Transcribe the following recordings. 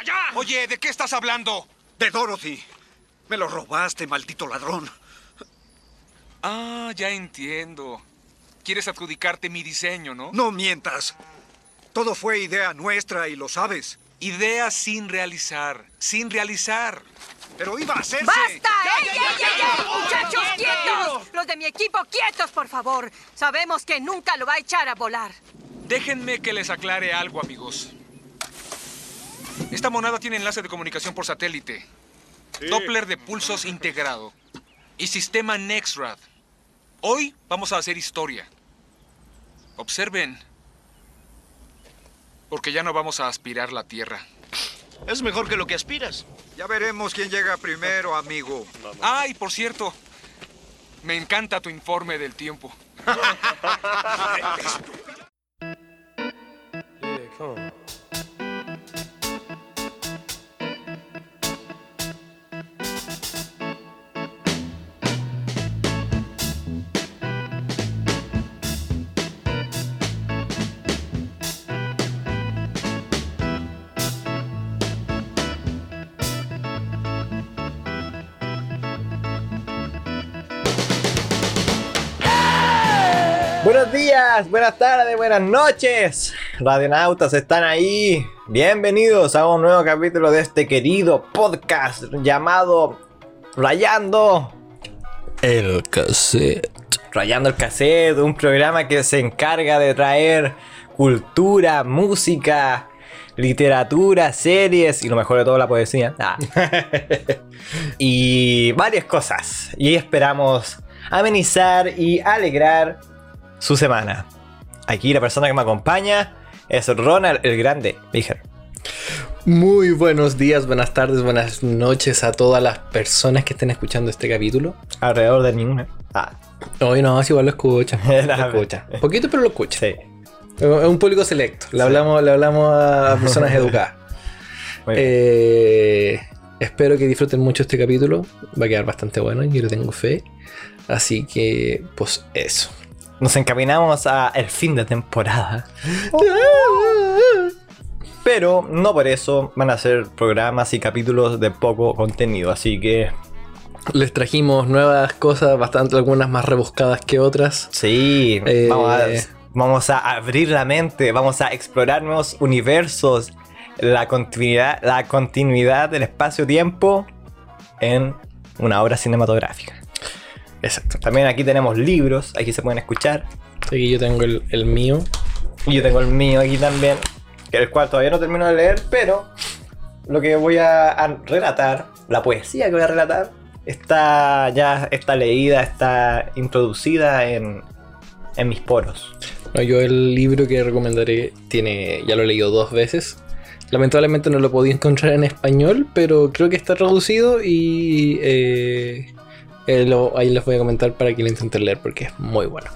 ¡Allá! Oye, ¿de qué estás hablando? De Dorothy. Me lo robaste, maldito ladrón. Ah, ya entiendo. Quieres adjudicarte mi diseño, ¿no? No mientas. Todo fue idea nuestra y lo sabes. Ideas sin realizar. Sin realizar. Pero iba a hacerse... ¡Basta! ¡Ey, ey, ey, ey! ¡Muchachos, quietos! ¡Los de mi equipo, quietos, por favor! Sabemos que nunca lo va a echar a volar. Déjenme que les aclare algo, amigos. Esta monada tiene enlace de comunicación por satélite. Sí. Doppler de pulsos integrado. Y sistema Nexrad. Hoy vamos a hacer historia. Observen. Porque ya no vamos a aspirar la Tierra. Es mejor que lo que aspiras. Ya veremos quién llega primero, amigo. Ay, por cierto. Me encanta tu informe del tiempo. Buenos días, buenas tardes, buenas noches, radionautas, están ahí. Bienvenidos a un nuevo capítulo de este querido podcast llamado Rayando el Cassette. Rayando el Cassette, un programa que se encarga de traer cultura, música, literatura, series y lo mejor de todo, la poesía. Y varias cosas. Y esperamos amenizar y alegrar su semana. Aquí la persona que me acompaña es Ronald el Grande Víger. Muy buenos días, buenas tardes, buenas noches a todas las personas que estén escuchando este capítulo. Alrededor de ninguna. Hoy no, si igual lo escuchan. Poquito, pero lo escuchan. Sí. Es un público selecto. Le hablamos a personas educadas. Espero que disfruten mucho este capítulo. Va a quedar bastante bueno y le tengo fe. Así que, pues eso. Nos encaminamos a el fin de temporada. Pero no por eso van a ser programas y capítulos de poco contenido. Así que les trajimos nuevas cosas, bastante, algunas más rebuscadas que otras. Sí, vamos a abrir la mente, vamos a explorar nuevos universos. La continuidad del espacio-tiempo en una obra cinematográfica. Exacto. También aquí tenemos libros, aquí se pueden escuchar. Aquí yo tengo el mío. Y yo tengo el mío aquí también, el cual todavía no termino de leer, pero lo que voy a relatar, la poesía que voy a relatar, está leída, está introducida en mis poros. No, yo el libro que recomendaré ya lo he leído dos veces. Lamentablemente no lo podía encontrar en español, pero creo que está traducido y... ahí les voy a comentar para que lo intenten leer porque es muy bueno.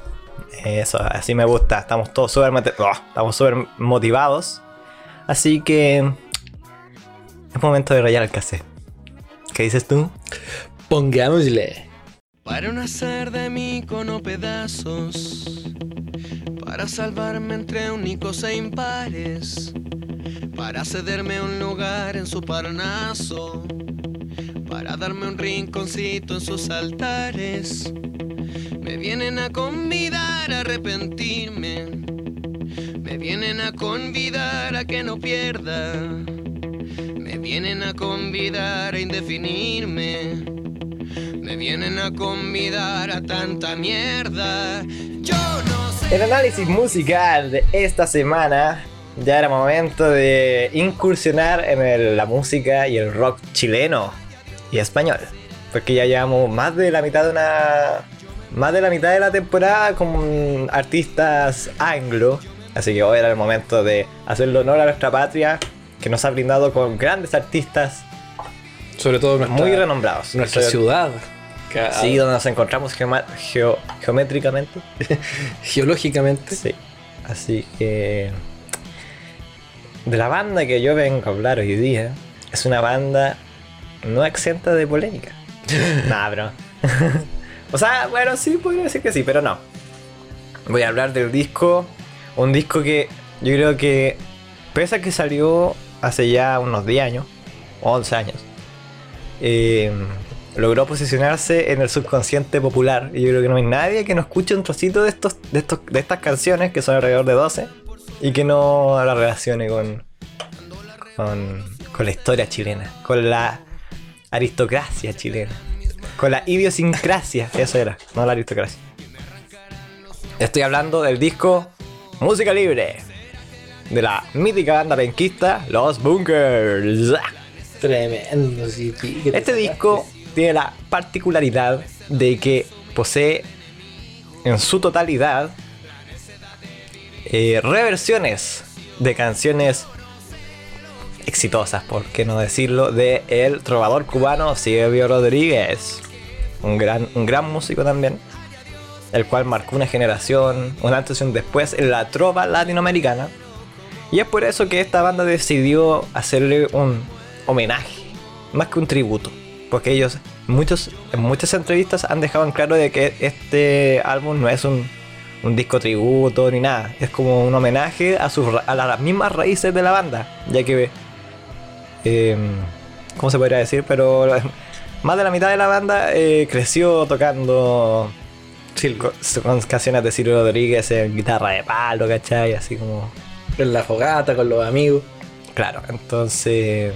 Eso, así me gusta. Estamos todos súper motivados. Así que es momento de rayar el cassette. ¿Qué dices tú? Pongámosle. Para un azar de mí cono pedazos, para salvarme entre únicos e impares, para cederme un lugar en su parnaso, para darme un rinconcito en sus altares. Me vienen a convidar a arrepentirme, me vienen a convidar a que no pierda, me vienen a convidar a indefinirme, me vienen a convidar a tanta mierda. Yo no sé. El análisis musical de esta semana. Ya era momento de incursionar en la música y el rock chileno y español, porque ya llevamos más de la mitad de la temporada con artistas anglo, así que hoy era el momento de hacerle honor a nuestra patria, que nos ha brindado con grandes artistas, sobre todo muy renombrados. Nuestra ciudad. Sí, donde nos encontramos geométricamente. Geológicamente. Sí, así que... De la banda que yo vengo a hablar hoy día, es una banda... no exenta de polémica. Nah, bro. O sea, bueno, sí, podría decir que sí, pero no. Voy a hablar del disco. Un disco que yo creo que, pese a que salió hace ya unos 10 años, 11 años, logró posicionarse en el subconsciente popular. Y yo creo que no hay nadie que no escuche un trocito de estas canciones, que son alrededor de 12, y que no la relacione con la historia chilena, con la aristocracia chilena, con la idiosincrasia. Eso era, no la aristocracia. Estoy hablando del disco Música Libre, de la mítica banda penquista Los Bunkers. Tremendo, sí, sí. Este disco tiene la particularidad de que posee en su totalidad reversiones de canciones exitosas, por qué no decirlo, de el trovador cubano Silvio Rodríguez, un gran músico también, el cual marcó una generación, un antes y un después en la trova latinoamericana. Y es por eso que esta banda decidió hacerle un homenaje más que un tributo, porque ellos en muchas entrevistas han dejado en claro de que este álbum no es un disco tributo ni nada, es como un homenaje a las mismas raíces de la banda, ya que ¿cómo se podría decir? Pero más de la mitad de la banda creció tocando con canciones de Silvio Rodríguez en guitarra de palo, ¿cachai? Así como en la fogata con los amigos. Claro, entonces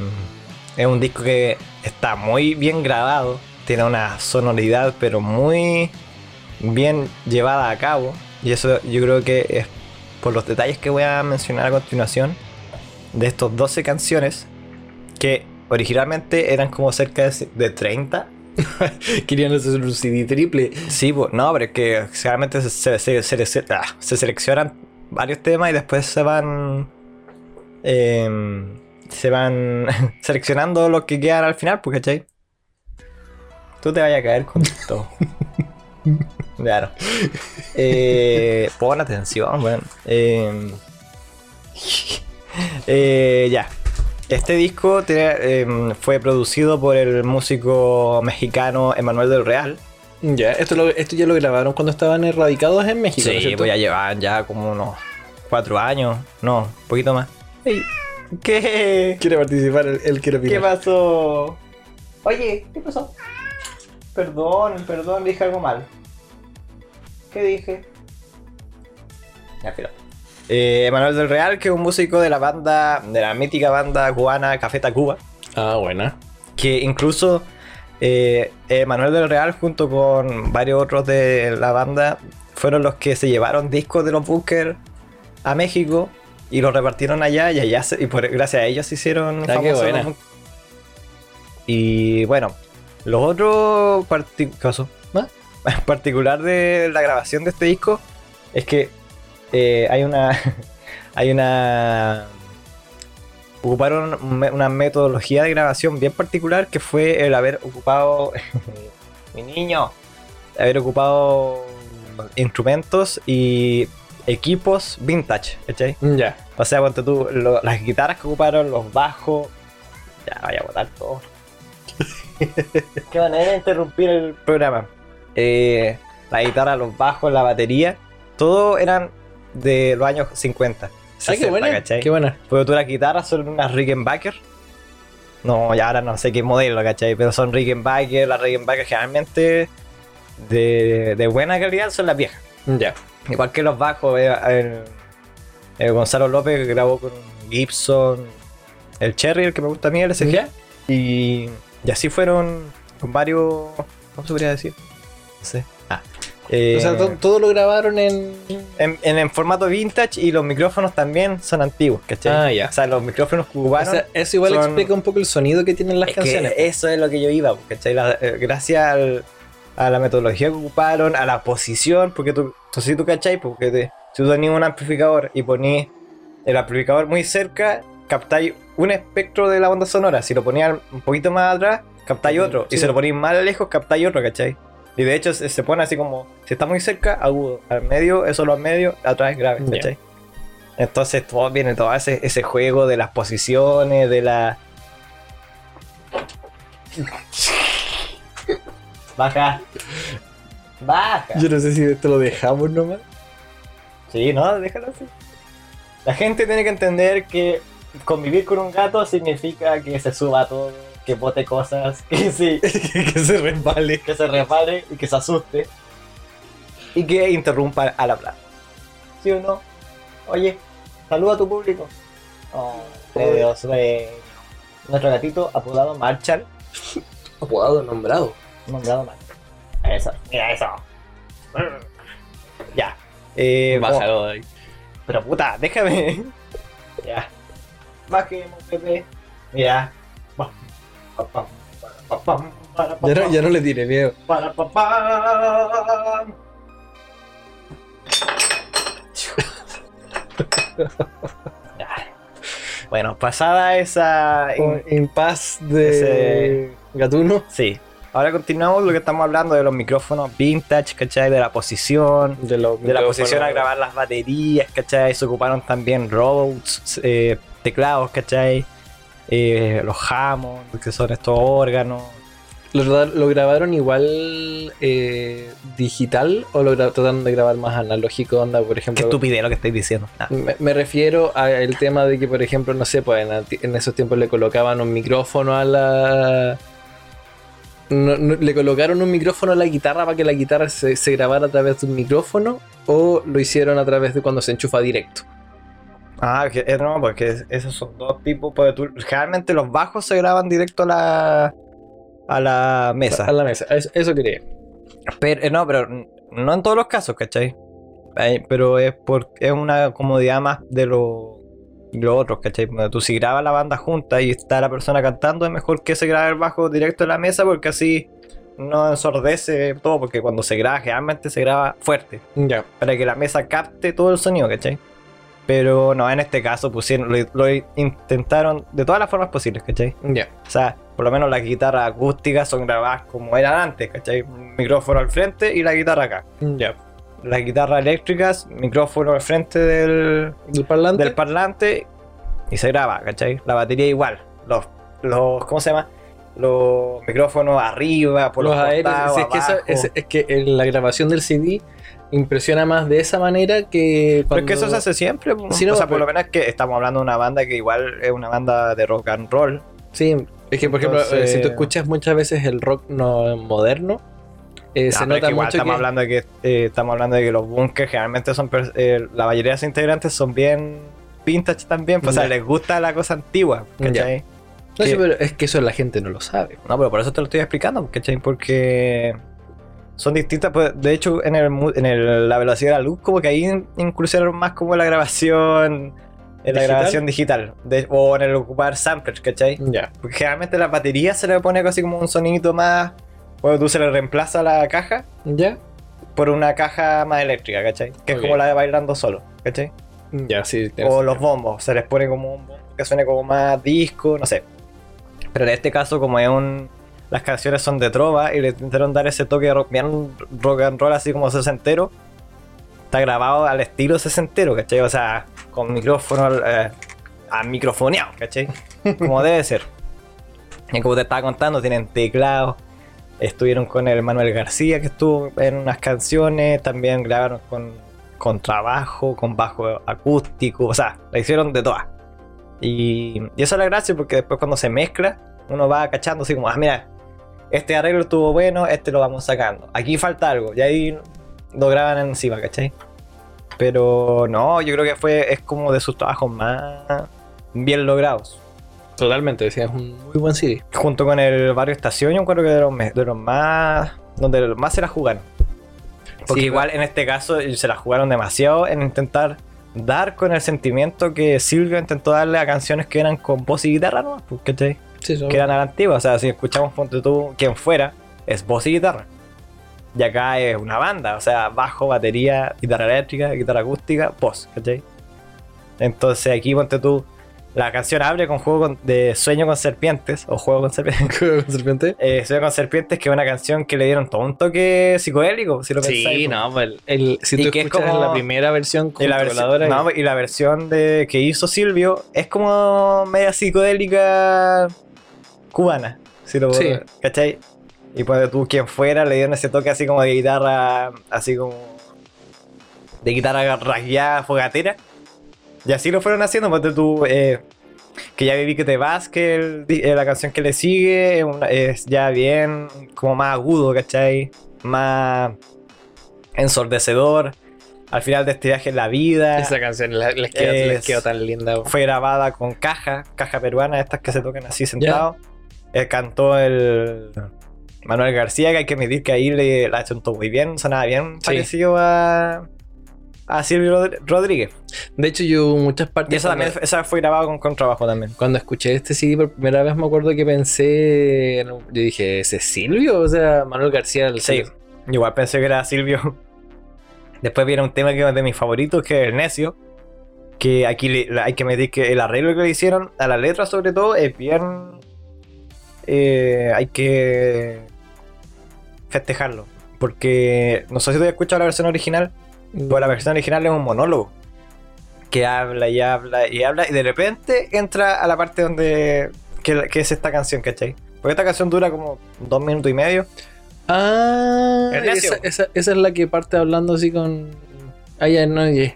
es un disco que está muy bien grabado, tiene una sonoridad pero muy bien llevada a cabo, y eso yo creo que es por los detalles que voy a mencionar a continuación de estos 12 canciones que originalmente eran como cerca de 30. Querían hacer un CD triple. Sí, no, pero es que realmente se seleccionan varios temas y después se van seleccionando los que quedan al final, pues, ¿cachai? Tú te vayas a caer con esto. Claro. Pon atención, bueno. Ya. Este disco fue producido por el músico mexicano Emmanuel Del Real. Ya, esto ya lo grabaron cuando estaban erradicados en México. Sí, ¿no? Pues ya llevaban ya como unos 4 años, no, un poquito más. Hey, ¿qué? Quiere participar, él quiere opinar. ¿Qué pasó? Oye, ¿qué pasó? Perdón, dije algo mal. ¿Qué dije? Ya, pero... Emmanuel Del Real, que es un músico de la banda, de la mítica banda cubana Café Tacuba. Ah, buena. Que incluso Emmanuel Del Real junto con varios otros de la banda fueron los que se llevaron discos de Los Bunkers a México y los repartieron allá, y allá gracias a ellos se hicieron famosos. Qué buena. Y bueno, los otros casos más particular de la grabación de este disco es que ocuparon una metodología de grabación bien particular, que fue el haber ocupado instrumentos y equipos vintage, ¿cachai? Ya. Yeah. O sea, ponte tú, las guitarras que ocuparon, los bajos. Ya, voy a botar todo. Qué manera de interrumpir el programa. La guitarra, los bajos, la batería, todo eran de los años 50. 60, qué buena, ¿cachai? Qué buena. Porque tú, las guitarras son unas Rickenbacker. No, ya ahora no sé qué modelo, ¿cachai? Pero son Rickenbacker. Las Rickenbacker generalmente de buena calidad son las viejas. Ya. Yeah. Igual que los bajos. Gonzalo López grabó con Gibson, el Cherry, el que me gusta a mí, el SGA. Yeah. Y así fueron con varios... ¿Cómo se podría decir? No sé. O sea, todo lo grabaron en formato vintage, y los micrófonos también son antiguos, ¿cachai? Ah, ya. Yeah. O sea, los micrófonos cubanos. O sea, eso igual explica un poco el sonido que tienen las canciones. Eso es lo que yo iba, ¿cachai? Gracias a la metodología que ocuparon, a la posición, porque tú ¿cachai? Porque si tú tenés un amplificador y ponís el amplificador muy cerca, captáis un espectro de la banda sonora. Si lo ponías un poquito más atrás, captáis otro. Sí. Y si lo ponís más lejos, captáis otro, ¿cachai? Y de hecho se pone así como, si está muy cerca, agudo, al medio, es solo al medio, atrás es grave, ¿cachai? Yeah. Entonces viene todo ese juego de las posiciones, de la... Baja. Yo no sé si esto lo dejamos nomás. Sí, no, déjalo así. La gente tiene que entender que convivir con un gato significa que se suba todo, que bote cosas, que, sí, que se resbale y que se asuste y que interrumpa al hablar. ¿Sí o no? Oye, saluda a tu público. Oh, Dios, nuestro gatito apodado Marshall. Apodado, nombrado. Nombrado Marshall. Eso, mira eso. Ya. Bájalo de ahí. Pero puta, déjame. Ya. Bajemos, Pepe. Mira. Ya no le tiene miedo. Bueno, pasada esa impas de Gatuno. Sí. Ahora continuamos lo que estamos hablando de los micrófonos vintage, ¿cachai? De la posición, de la posición a grabar las baterías, ¿cachai? Se ocuparon también robots, teclados, ¿cachai? Los Hammond, que son estos órganos. ¿Lo grabaron igual digital o lo trataron de grabar más analógico? Onda, por ejemplo, qué estupidez lo que estáis diciendo. Ah. Me refiero al tema de que, por ejemplo, no sé, pues en esos tiempos le colocaban un micrófono a la... le colocaron un micrófono a la guitarra para que la guitarra se grabara a través de un micrófono, o lo hicieron a través de cuando se enchufa directo. Ah, no, porque esos son dos tipos. Generalmente los bajos se graban directo a la mesa. A la mesa, eso quería. Pero, no, pero no en todos los casos, ¿cachai? Pero es una comodidad más de los otros, ¿cachai? Cuando tú si grabas la banda junta y está la persona cantando, es mejor que se grabe el bajo directo en la mesa, porque así no ensordece todo, porque cuando se graba generalmente se graba fuerte. Yeah. Para que la mesa capte todo el sonido, ¿cachai? Pero no, en este caso pusieron, lo intentaron de todas las formas posibles, ¿cachai? Yeah. O sea, por lo menos las guitarras acústicas son grabadas como eran antes, ¿cachai? Micrófono al frente y la guitarra acá. Yeah. Las guitarras eléctricas, micrófono al frente del parlante y se graba, ¿cachai? La batería igual, los ¿cómo se llama? Los micrófonos arriba, por los aéreos, costados, abajo. Es que en la grabación del CD impresiona más de esa manera que cuando... Pero es que eso se hace siempre, ¿no? Sí, no, o sea, por lo menos es que estamos hablando de una banda que igual es una banda de rock and roll. Sí, es que por ejemplo, si tú escuchas muchas veces el rock moderno, se nota mucho que... Estamos hablando de que los Bunkers generalmente son... la mayoría de sus integrantes son bien vintage también, pues, yeah. O sea, les gusta la cosa antigua, ¿cachai? Yeah. No, sí, pero es que eso la gente no lo sabe. No, pero por eso te lo estoy explicando, ¿cachai? Porque son distintas, pues, de hecho, en la velocidad de la luz, como que ahí incluyeron más como la grabación... En la grabación digital, o en el ocupar samplers, ¿cachai? Ya. Yeah. Porque generalmente la batería se le pone así como un sonidito más... Cuando tú se le reemplaza la caja, ¿ya? Por una caja más eléctrica, ¿cachai? Que okay. Es como la de Bailando Solo, ¿cachai? Ya, sí. O los bombos, se les pone como un bombo que suene como más disco, no sé. Pero en este caso, como es las canciones son de trova y le intentaron dar ese toque de rock and roll así como sesentero, está grabado al estilo sesentero, ¿cachai? O sea, con micrófono microfoneado, ¿cachai? Como debe ser. Y como te estaba contando, tienen teclados. Estuvieron con el Manuel García, que estuvo en unas canciones, también grabaron con trabajo, con bajo acústico, o sea, la hicieron de todas. Y eso es la gracia, porque después cuando se mezcla, uno va cachando así como, mira, este arreglo estuvo bueno, este lo vamos sacando, aquí falta algo, y ahí lo graban encima, ¿cachai? Pero no, yo creo que es como de sus trabajos más bien logrados. Totalmente, es un muy buen CD. Junto con el Barrio Estación, yo creo que de los más... Donde más se la jugaron. Porque sí, igual en este caso se la jugaron demasiado en intentar dar con el sentimiento que Silvio intentó darle a canciones que eran con voz y guitarra, ¿no? ¿Cachai? Sí, que eran a la antigua. O sea, si escuchamos ponte tú, quien fuera, es voz y guitarra. Y acá es una banda, o sea, bajo, batería, guitarra eléctrica, guitarra acústica, voz, ¿cachai? Entonces aquí ponte tú... La canción abre con Sueño con Serpientes, o Juego con Serpientes. ¿Juego con Serpientes? Sueño con Serpientes, que es una canción que le dieron todo un toque psicodélico, si lo pensáis. Sí, no, pues si tú escuchas como la primera versión controladora. No, y la versión que hizo Silvio es como media psicodélica cubana, si lo sí. ¿Cachai? Y cuando tú, quien fuera, le dieron ese toque así como de guitarra, así como de guitarra rasgueada, fogatera. Y así lo fueron haciendo, porque tú que ya vi que te vas, que la canción que le sigue es ya bien como más agudo, ¿cachai? Más ensordecedor. Al final de este viaje en la vida. Esa canción les quedó tan linda. Fue grabada con caja peruana, estas que se tocan así sentados. Yeah. Cantó el Manuel García, que hay que admitir que ahí la achuntó muy bien, sonaba bien parecido a Silvio Rodríguez. De hecho, yo muchas partes... Y esa fue grabada con contrabajo también. Cuando escuché este CD por primera vez me acuerdo que pensé... Yo dije, ¿ese es Silvio? O sea, Manuel García... Sí, igual pensé que era Silvio. Después viene un tema que es de mis favoritos, que es El Necio. Que aquí hay que medir que el arreglo que le hicieron a la letra, sobre todo, es bien... hay que festejarlo. Porque no sé si te he escuchado la versión original. Pues la versión original es un monólogo que habla y habla y habla, y de repente entra a la parte donde que es esta canción, ¿cachai? Porque esta canción dura como 2 minutos y medio. Ah, esa es la que parte hablando así con... Ah, ya, no, es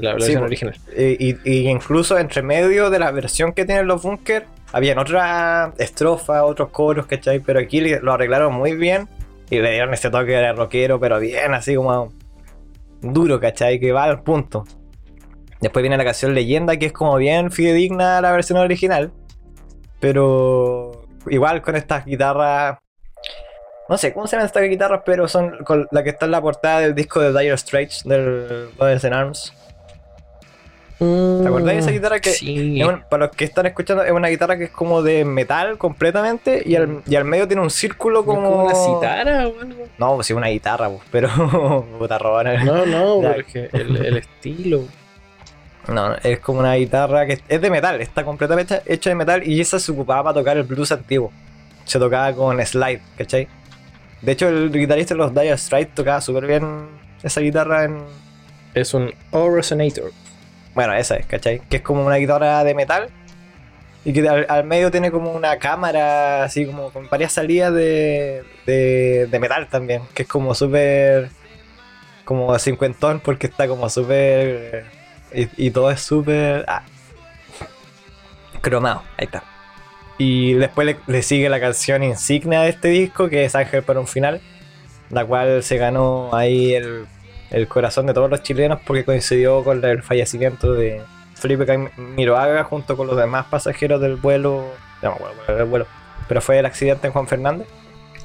la versión original. Y incluso entre medio de la versión que tienen Los Bunkers habían otras estrofas, otros coros, ¿cachai? Pero aquí lo arreglaron muy bien y le dieron ese toque de rockero, pero bien así como duro, ¿cachai? Que va al punto. Después viene la canción Leyenda, que es como bien fidedigna a la versión original, pero igual con estas guitarras, no sé cómo se llaman estas guitarras, pero son con la que está en la portada del disco de Dire Straits, del Brothers in Arms. ¿Te acordás de esa guitarra? Que sí. Para los que están escuchando, es una guitarra que es como de metal completamente y al medio tiene un círculo como... ¿No es como una citara o algo? No, pues sí, una guitarra, pues, pero... puta robana. No, porque el estilo... No, es como una guitarra que es de metal, está completamente hecha de metal, y esa se ocupaba para tocar el blues antiguo. Se tocaba con slide, ¿cachai? De hecho, el guitarrista de los Dire Straits tocaba súper bien esa guitarra en... Es un O-Resonator. Bueno, esa es, ¿cachai? Que es como una guitarra de metal y que al medio tiene como una cámara así como con varias salidas de metal también, que es como súper como cincuentón, porque está como súper y todo es súper cromado, ahí está. Y después le sigue la canción insignia de este disco, que es Ángel para un final, la cual se ganó ahí el corazón de todos los chilenos, porque coincidió con el fallecimiento de Felipe Camiroaga junto con los demás pasajeros del vuelo. No me acuerdo cuál era el vuelo, pero fue el accidente en Juan Fernández.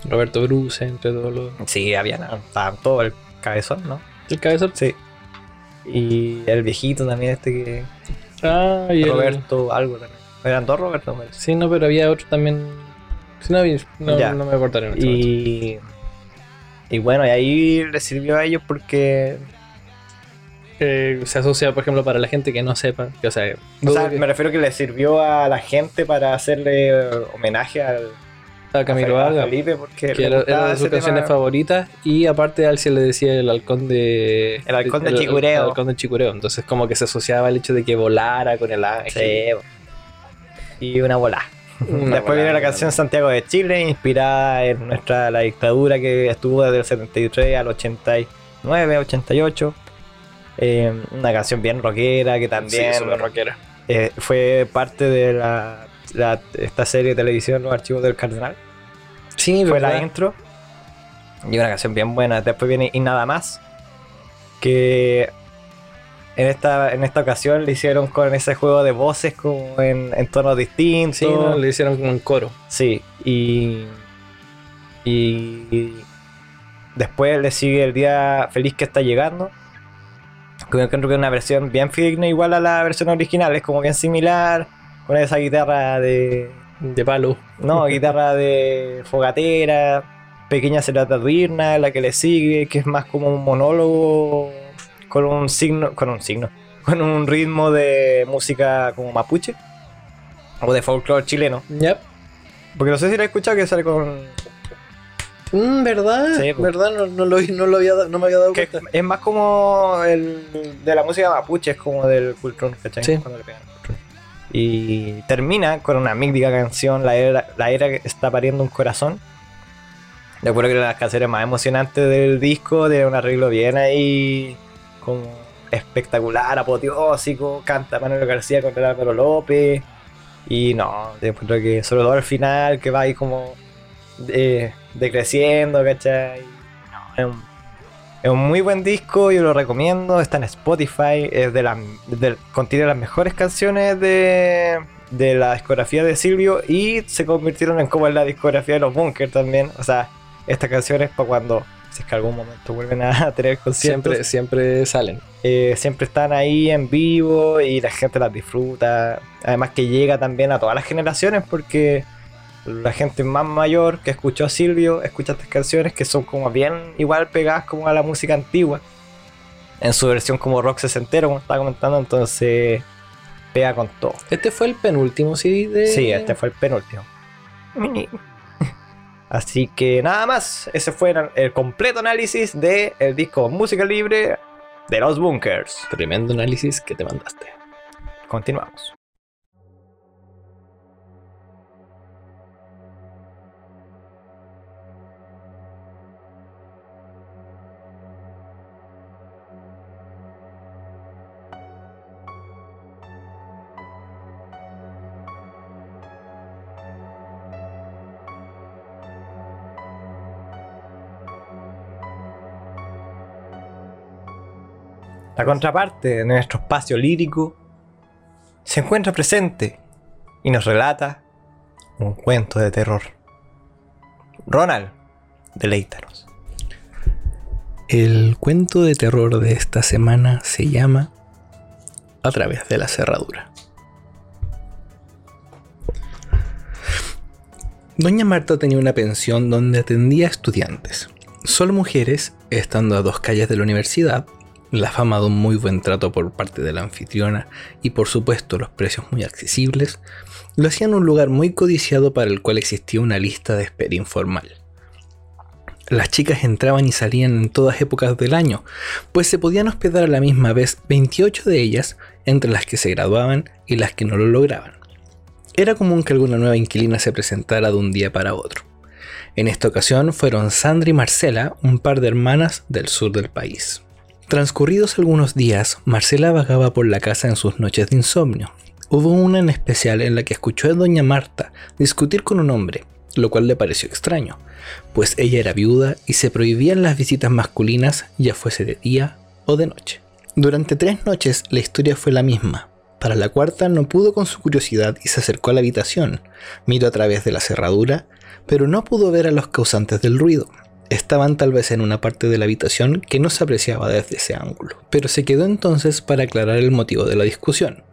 Roberto Bruce, entre todos los... Sí, estaban todo el cabezón, ¿no? ¿El cabezón? Sí. Y el viejito también, que... Ah, y Roberto algo también. Eran dos Roberto, ¿no? Sí, no, pero había otro también. Sí, no me acordaron. Y bueno, y ahí les sirvió a ellos porque se asocia, por ejemplo, para la gente que no sepa. Que, o sea, me refiero que les sirvió a la gente para hacerle homenaje a Camiroaga, Felipe, porque que era de sus canciones favoritas, y aparte a él se le decía el halcón de... El halcón de Chicureo. El halcón de Chicureo, entonces como que se asociaba el hecho de que volara con el ángel. Sí. Y una volada. Después viene la canción Santiago de Chile, inspirada en la dictadura que estuvo desde el 73 al 89, 88. Una canción bien rockera, que también... Sí, súper rockera. Fue parte de esta serie de televisión, Los Archivos del Cardenal. Sí, fue la intro. Y una canción bien buena. Después viene Y Nada Más, que en esta ocasión le hicieron con ese juego de voces como en tonos distintos. Sí, ¿no? Le hicieron como un coro. Sí, y después le sigue El Día Feliz que Está Llegando. Creo que es una versión bien fidedigna, igual a la versión original, es como bien similar, con esa guitarra de palo. No, guitarra de fogatera, pequeña serata diurna, la que le sigue, que es más como un monólogo. Con un ritmo de música como mapuche o de folclore chileno. Yep. Porque no sé si lo he escuchado, que sale con... ¿Verdad? Sí, pues. ¿Verdad? No me había dado cuenta. Es más como de la música mapuche, es como del cultrón, ¿cachai? Sí. Cuando le pegan el cultrón. Y termina con una mítica canción, la era que está pariendo un corazón. Recuerdo que era las canciones más emocionantes del disco, tiene un arreglo bien ahí... como espectacular, apoteósico. Canta Manuel García contra Álvaro López, Y no, yo encuentro que sobre todo al final, que va ahí como decreciendo, ¿cachai? No, es un muy buen disco, yo lo recomiendo, está en Spotify, es contiene las mejores canciones de la discografía de Silvio y se convirtieron en como en la discografía de Los Bunkers también. O sea, estas canciones para cuando, si es que algún momento vuelven a tener conciertos, siempre salen, siempre están ahí en vivo y la gente las disfruta. Además que llega también a todas las generaciones, porque la gente más mayor que escuchó a Silvio escucha estas canciones, que son como bien igual pegadas como a la música antigua en su versión como rock sesentero, como estaba comentando. Entonces pega con todo. ¿Este fue el penúltimo CD de...? Sí, este fue el penúltimo. Así que nada más, ese fue el completo análisis del disco Música Libre de Los Bunkers. Tremendo análisis que te mandaste. Continuamos. La contraparte de nuestro espacio lírico se encuentra presente y nos relata un cuento de terror. Ronald, deleítanos. El cuento de terror de esta semana se llama A través de la cerradura. Doña Marta tenía una pensión donde atendía a estudiantes, solo mujeres, estando a 2 calles de la universidad. La fama de un muy buen trato por parte de la anfitriona y por supuesto los precios muy accesibles lo hacían un lugar muy codiciado, para el cual existía una lista de espera informal. Las chicas entraban y salían en todas épocas del año, pues se podían hospedar a la misma vez 28 de ellas, entre las que se graduaban y las que no lo lograban. Era común que alguna nueva inquilina se presentara de un día para otro. En esta ocasión fueron Sandra y Marcela, un par de hermanas del sur del país. Transcurridos algunos días, Marcela vagaba por la casa en sus noches de insomnio. Hubo una en especial en la que escuchó a doña Marta discutir con un hombre, lo cual le pareció extraño, pues ella era viuda y se prohibían las visitas masculinas, ya fuese de día o de noche. Durante 3 noches la historia fue la misma. Para la cuarta no pudo con su curiosidad y se acercó a la habitación, miró a través de la cerradura, pero no pudo ver a los causantes del ruido. Estaban tal vez en una parte de la habitación que no se apreciaba desde ese ángulo, pero se quedó entonces para aclarar el motivo de la discusión.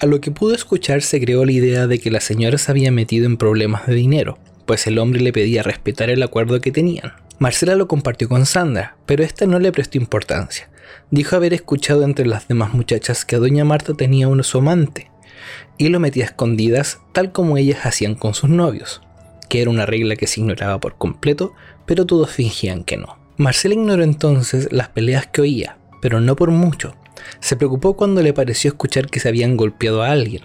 A lo que pudo escuchar se creó la idea de que la señora se había metido en problemas de dinero, pues el hombre le pedía respetar el acuerdo que tenían. Marcela lo compartió con Sandra, pero esta no le prestó importancia. Dijo haber escuchado entre las demás muchachas que a doña Marta tenía un su amante, y lo metía a escondidas tal como ellas hacían con sus novios, que era una regla que se ignoraba por completo, pero todos fingían que no. Marcela ignoró entonces las peleas que oía, pero no por mucho. Se preocupó cuando le pareció escuchar que se habían golpeado a alguien.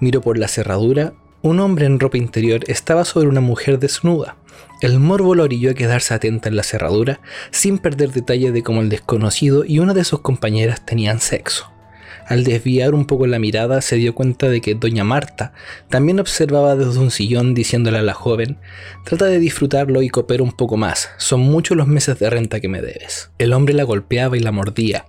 Miró por la cerradura, un hombre en ropa interior estaba sobre una mujer desnuda. El morbo la orilló a quedarse atenta en la cerradura, sin perder detalle de cómo el desconocido y una de sus compañeras tenían sexo. Al desviar un poco la mirada se dio cuenta de que doña Marta también observaba desde un sillón, diciéndole a la joven: trata de disfrutarlo y coopera un poco más, son muchos los meses de renta que me debes. El hombre la golpeaba y la mordía,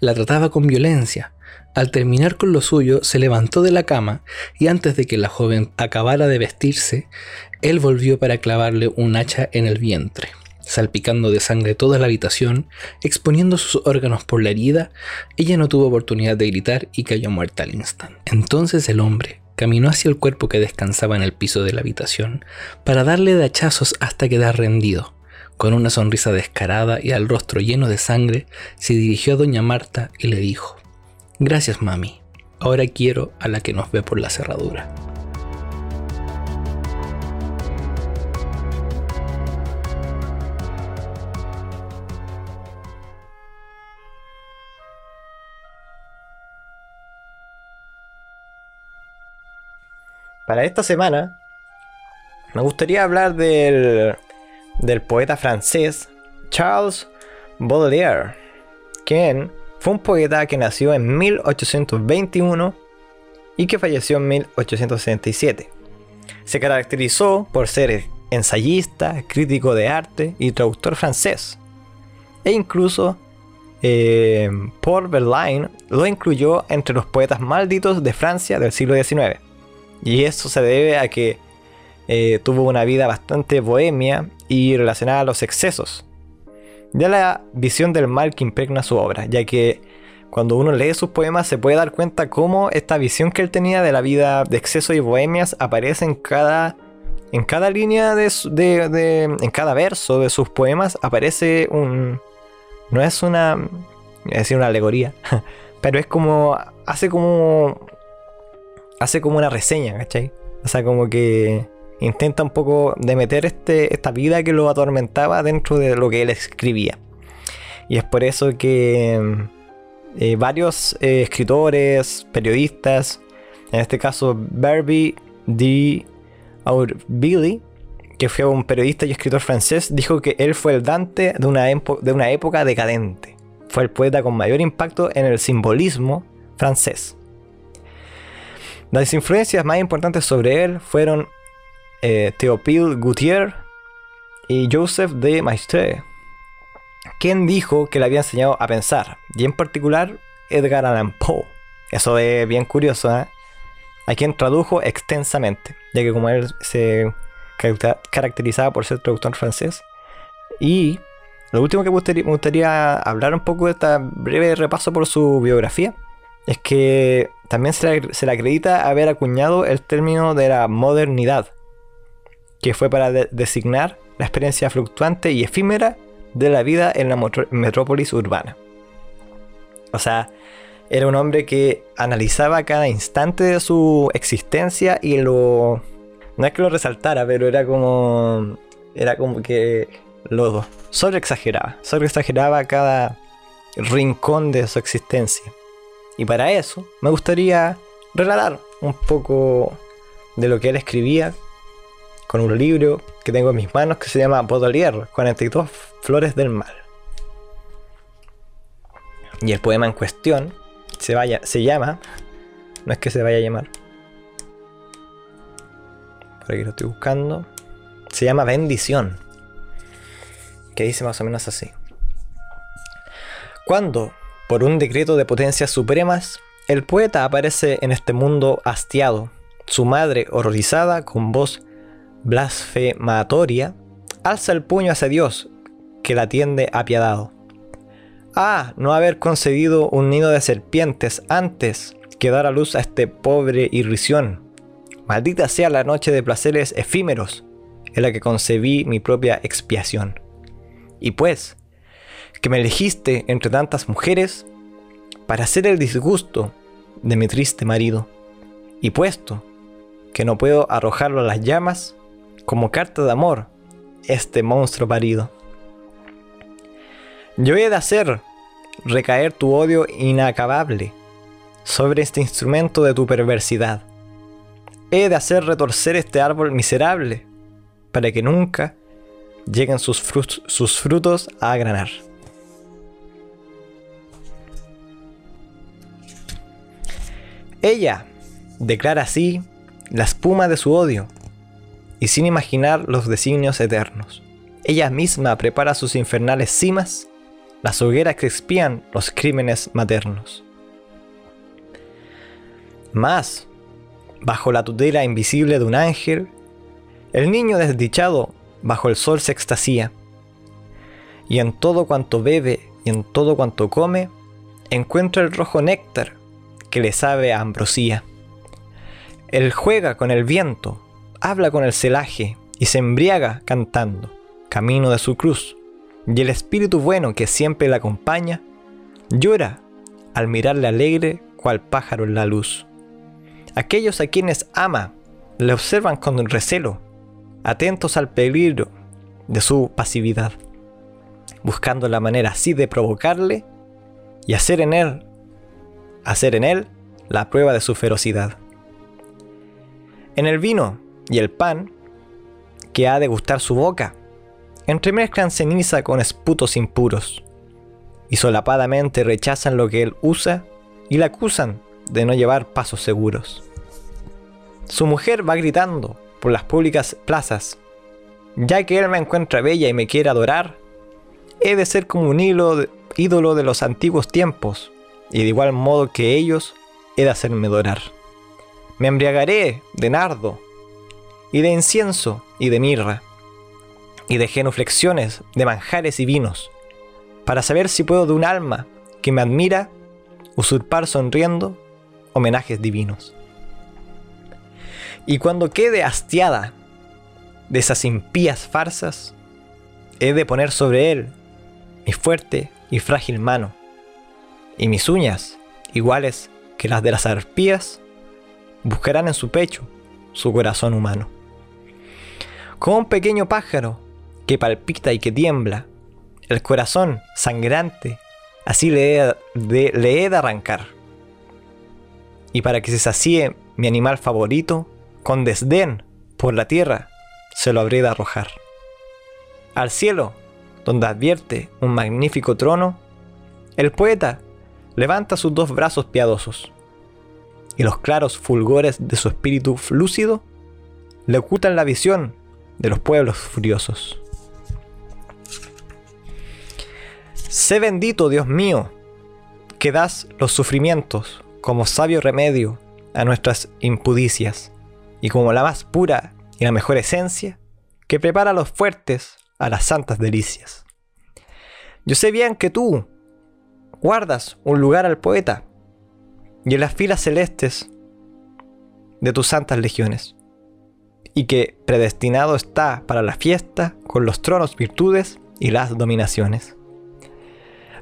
la trataba con violencia. Al terminar con lo suyo se levantó de la cama y antes de que la joven acabara de vestirse, él volvió para clavarle un hacha en el vientre, salpicando de sangre toda la habitación, exponiendo sus órganos por la herida. Ella no tuvo oportunidad de gritar y cayó muerta al instante. Entonces el hombre caminó hacia el cuerpo que descansaba en el piso de la habitación para darle de hachazos hasta quedar rendido. Con una sonrisa descarada y al rostro lleno de sangre, se dirigió a doña Marta y le dijo: gracias, mami, ahora quiero a la que nos ve por la cerradura. Para esta semana me gustaría hablar del poeta francés Charles Baudelaire, quien fue un poeta que nació en 1821 y que falleció en 1867. Se caracterizó por ser ensayista, crítico de arte y traductor francés, e incluso Paul Verlaine lo incluyó entre los poetas malditos de Francia del siglo XIX, y eso se debe a que tuvo una vida bastante bohemia y relacionada a los excesos, ya la visión del mal que impregna su obra, ya que cuando uno lee sus poemas se puede dar cuenta cómo esta visión que él tenía de la vida de exceso y bohemias aparece en cada línea en cada verso de sus poemas aparece un... No es una... Es decir, una alegoría, pero es como... Hace como una reseña, ¿cachai? O sea, como que intenta un poco de meter esta vida que lo atormentaba dentro de lo que él escribía. Y es por eso que varios escritores, periodistas, en este caso Barbey d'Aurevilly, que fue un periodista y escritor francés, dijo que él fue el Dante de una época decadente. Fue el poeta con mayor impacto en el simbolismo francés. Las influencias más importantes sobre él fueron Théophile Gautier y Joseph de Maistre, quien dijo que le había enseñado a pensar, y en particular Edgar Allan Poe. Eso es bien curioso, ¿eh? A quien tradujo extensamente, ya que como él se caracterizaba por ser traductor francés. Y lo último que me gustaría hablar un poco de este breve repaso por su biografía es que también se le acredita haber acuñado el término de la modernidad, que fue para designar la experiencia fluctuante y efímera de la vida en la metrópolis urbana. O sea, era un hombre que analizaba cada instante de su existencia y lo... No es que lo resaltara, pero era como que lo sobreexageraba cada rincón de su existencia. Y para eso me gustaría relatar un poco de lo que él escribía con un libro que tengo en mis manos que se llama Baudelaire, 42 Flores del Mal. Y el poema en cuestión se llama... No es que se vaya a llamar... Aquí lo estoy buscando. Se llama Bendición, que dice más o menos así: cuando, por un decreto de potencias supremas, el poeta aparece en este mundo hastiado, su madre, horrorizada, con voz blasfematoria, alza el puño hacia Dios, que la atiende apiadado. Ah, no haber concedido un nido de serpientes antes que dar a luz a este pobre irrisión. Maldita sea la noche de placeres efímeros en la que concebí mi propia expiación. Y pues, que me elegiste entre tantas mujeres para ser el disgusto de mi triste marido. Y puesto que no puedo arrojarlo a las llamas, como carta de amor, este monstruo parido. Yo he de hacer recaer tu odio inacabable sobre este instrumento de tu perversidad. He de hacer retorcer este árbol miserable para que nunca lleguen sus frutos a granar. Ella declara así la espuma de su odio y sin imaginar los designios eternos. Ella misma prepara sus infernales cimas, las hogueras que expían los crímenes maternos. Más, bajo la tutela invisible de un ángel, el niño desdichado bajo el sol se extasía, y en todo cuanto bebe y en todo cuanto come, encuentra el rojo néctar que le sabe a ambrosía. Él juega con el viento, habla con el celaje y se embriaga cantando, camino de su cruz, y el espíritu bueno que siempre la acompaña, llora al mirarle alegre cual pájaro en la luz. Aquellos a quienes ama le observan con recelo, atentos al peligro de su pasividad, buscando la manera así de provocarle y hacer en él la prueba de su ferocidad. En el vino y el pan que ha de gustar su boca, entremezclan ceniza con esputos impuros y solapadamente rechazan lo que él usa y la acusan de no llevar pasos seguros. Su mujer va gritando por las públicas plazas: ya que él me encuentra bella y me quiere adorar, he de ser como un ídolo de los antiguos tiempos, y de igual modo que ellos, he de hacerme adorar. Me embriagaré de nardo, y de incienso, y de mirra, y de genuflexiones, de manjares y vinos, para saber si puedo de un alma que me admira usurpar sonriendo homenajes divinos. Y cuando quede hastiada de esas impías farsas, he de poner sobre él mi fuerte y frágil mano, y mis uñas, iguales que las de las arpías, buscarán en su pecho su corazón humano. Como un pequeño pájaro que palpita y que tiembla, el corazón sangrante así le he de arrancar. Y para que se sacie mi animal favorito, con desdén por la tierra se lo habré de arrojar. Al cielo, donde advierte un magnífico trono, el poeta levanta sus dos brazos piadosos, y los claros fulgores de su espíritu lúcido le ocultan la visión de los pueblos furiosos. Sé bendito, Dios mío, que das los sufrimientos como sabio remedio a nuestras impudicias, y como la más pura y la mejor esencia que prepara a los fuertes a las santas delicias. Yo sé bien que tú guardas un lugar al poeta, y en las filas celestes de tus santas legiones, y que predestinado está para la fiesta con los tronos, virtudes y las dominaciones.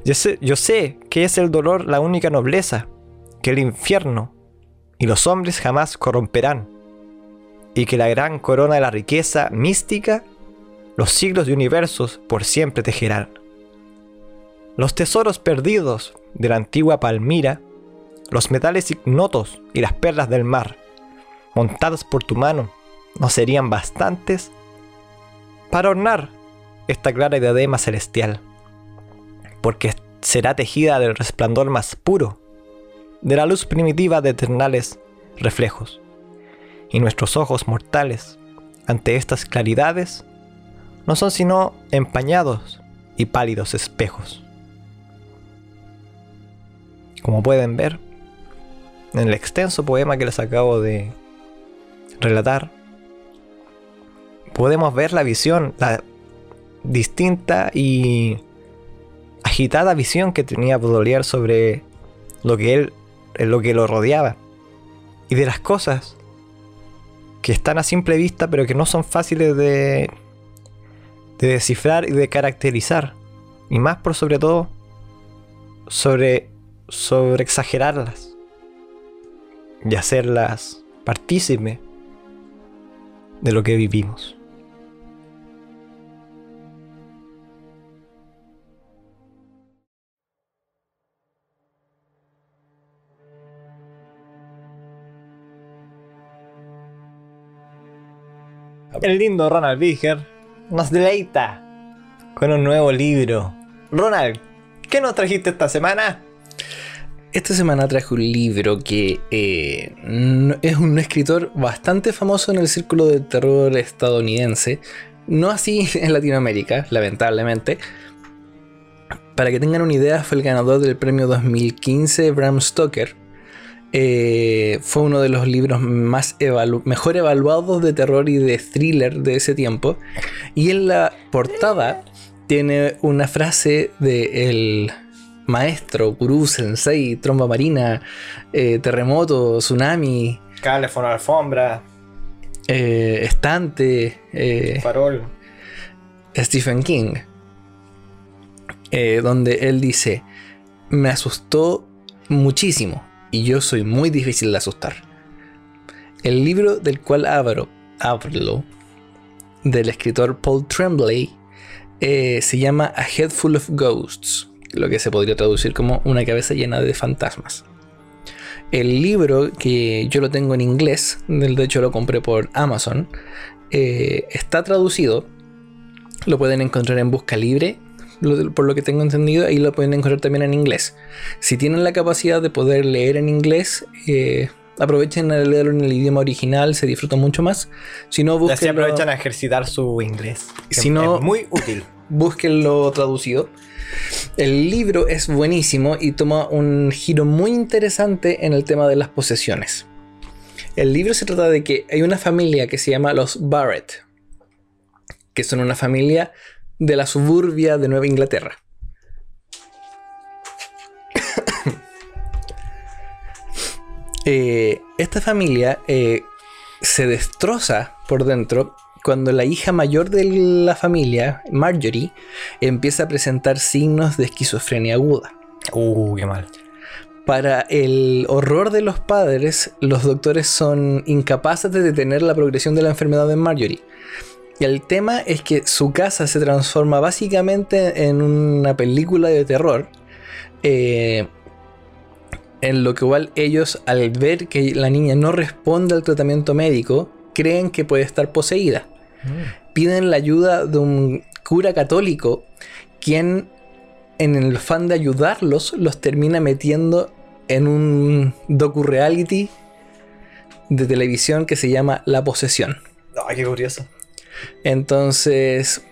Yo sé que es el dolor la única nobleza que el infierno y los hombres jamás corromperán, y que la gran corona de la riqueza mística los siglos de universos por siempre tejerán. Los tesoros perdidos de la antigua Palmira, los metales ignotos y las perlas del mar, montadas por tu mano, no serían bastantes para ornar esta clara diadema celestial, porque será tejida del resplandor más puro, de la luz primitiva de eternales reflejos, y nuestros ojos mortales, ante estas claridades, no son sino empañados y pálidos espejos. Como pueden ver, en el extenso poema que les acabo de relatar, podemos ver la visión, la distinta y agitada visión que tenía Baudelaire sobre lo que lo rodeaba, y de las cosas que están a simple vista pero que no son fáciles de descifrar y de caracterizar, y más por sobre todo sobre exagerarlas y hacerlas partícipe de lo que vivimos. El lindo Ronald Bigger nos deleita con un nuevo libro. Ronald, ¿qué nos trajiste esta semana? Esta semana traje un libro que es un escritor bastante famoso en el círculo de terror estadounidense. No así en Latinoamérica, lamentablemente. Para que tengan una idea, fue el ganador del premio 2015 Bram Stoker. Fue uno de los libros más mejor evaluados de terror y de thriller de ese tiempo. Y en la portada tiene una frase del maestro, gurú, sensei, tromba marina, terremoto, tsunami, teléfono, alfombra, estante, farol. Stephen King, donde él dice: me asustó muchísimo y yo soy muy difícil de asustar. El libro del cual hablo, del escritor Paul Tremblay, se llama A Head Full of Ghosts, lo que se podría traducir como Una cabeza llena de fantasmas. El libro, que yo lo tengo en inglés, de hecho lo compré por Amazon, está traducido, lo pueden encontrar en Música Libre, por lo que tengo entendido, ahí lo pueden encontrar también en inglés. Si tienen la capacidad de poder leer en inglés, aprovechen a leerlo en el idioma original, se disfruta mucho más. Si no, búsquenlo, así aprovechan a ejercitar su inglés, si no, es muy útil. Búsquenlo traducido. El libro es buenísimo y toma un giro muy interesante en el tema de las posesiones. El libro se trata de que hay una familia que se llama los Barrett, que son una familia de la suburbia de Nueva Inglaterra. Esta familia se destroza por dentro cuando la hija mayor de la familia, Marjorie, empieza a presentar signos de esquizofrenia aguda. Qué mal. Para el horror de los padres, los doctores son incapaces de detener la progresión de la enfermedad de Marjorie. Y el tema es que su casa se transforma básicamente en una película de terror, en lo cual ellos, al ver que la niña no responde al tratamiento médico, creen que puede estar poseída. Piden la ayuda de un cura católico, quien, en el afán de ayudarlos, los termina metiendo en un docu-reality de televisión que se llama La Posesión. Ay, qué curioso. Entonces,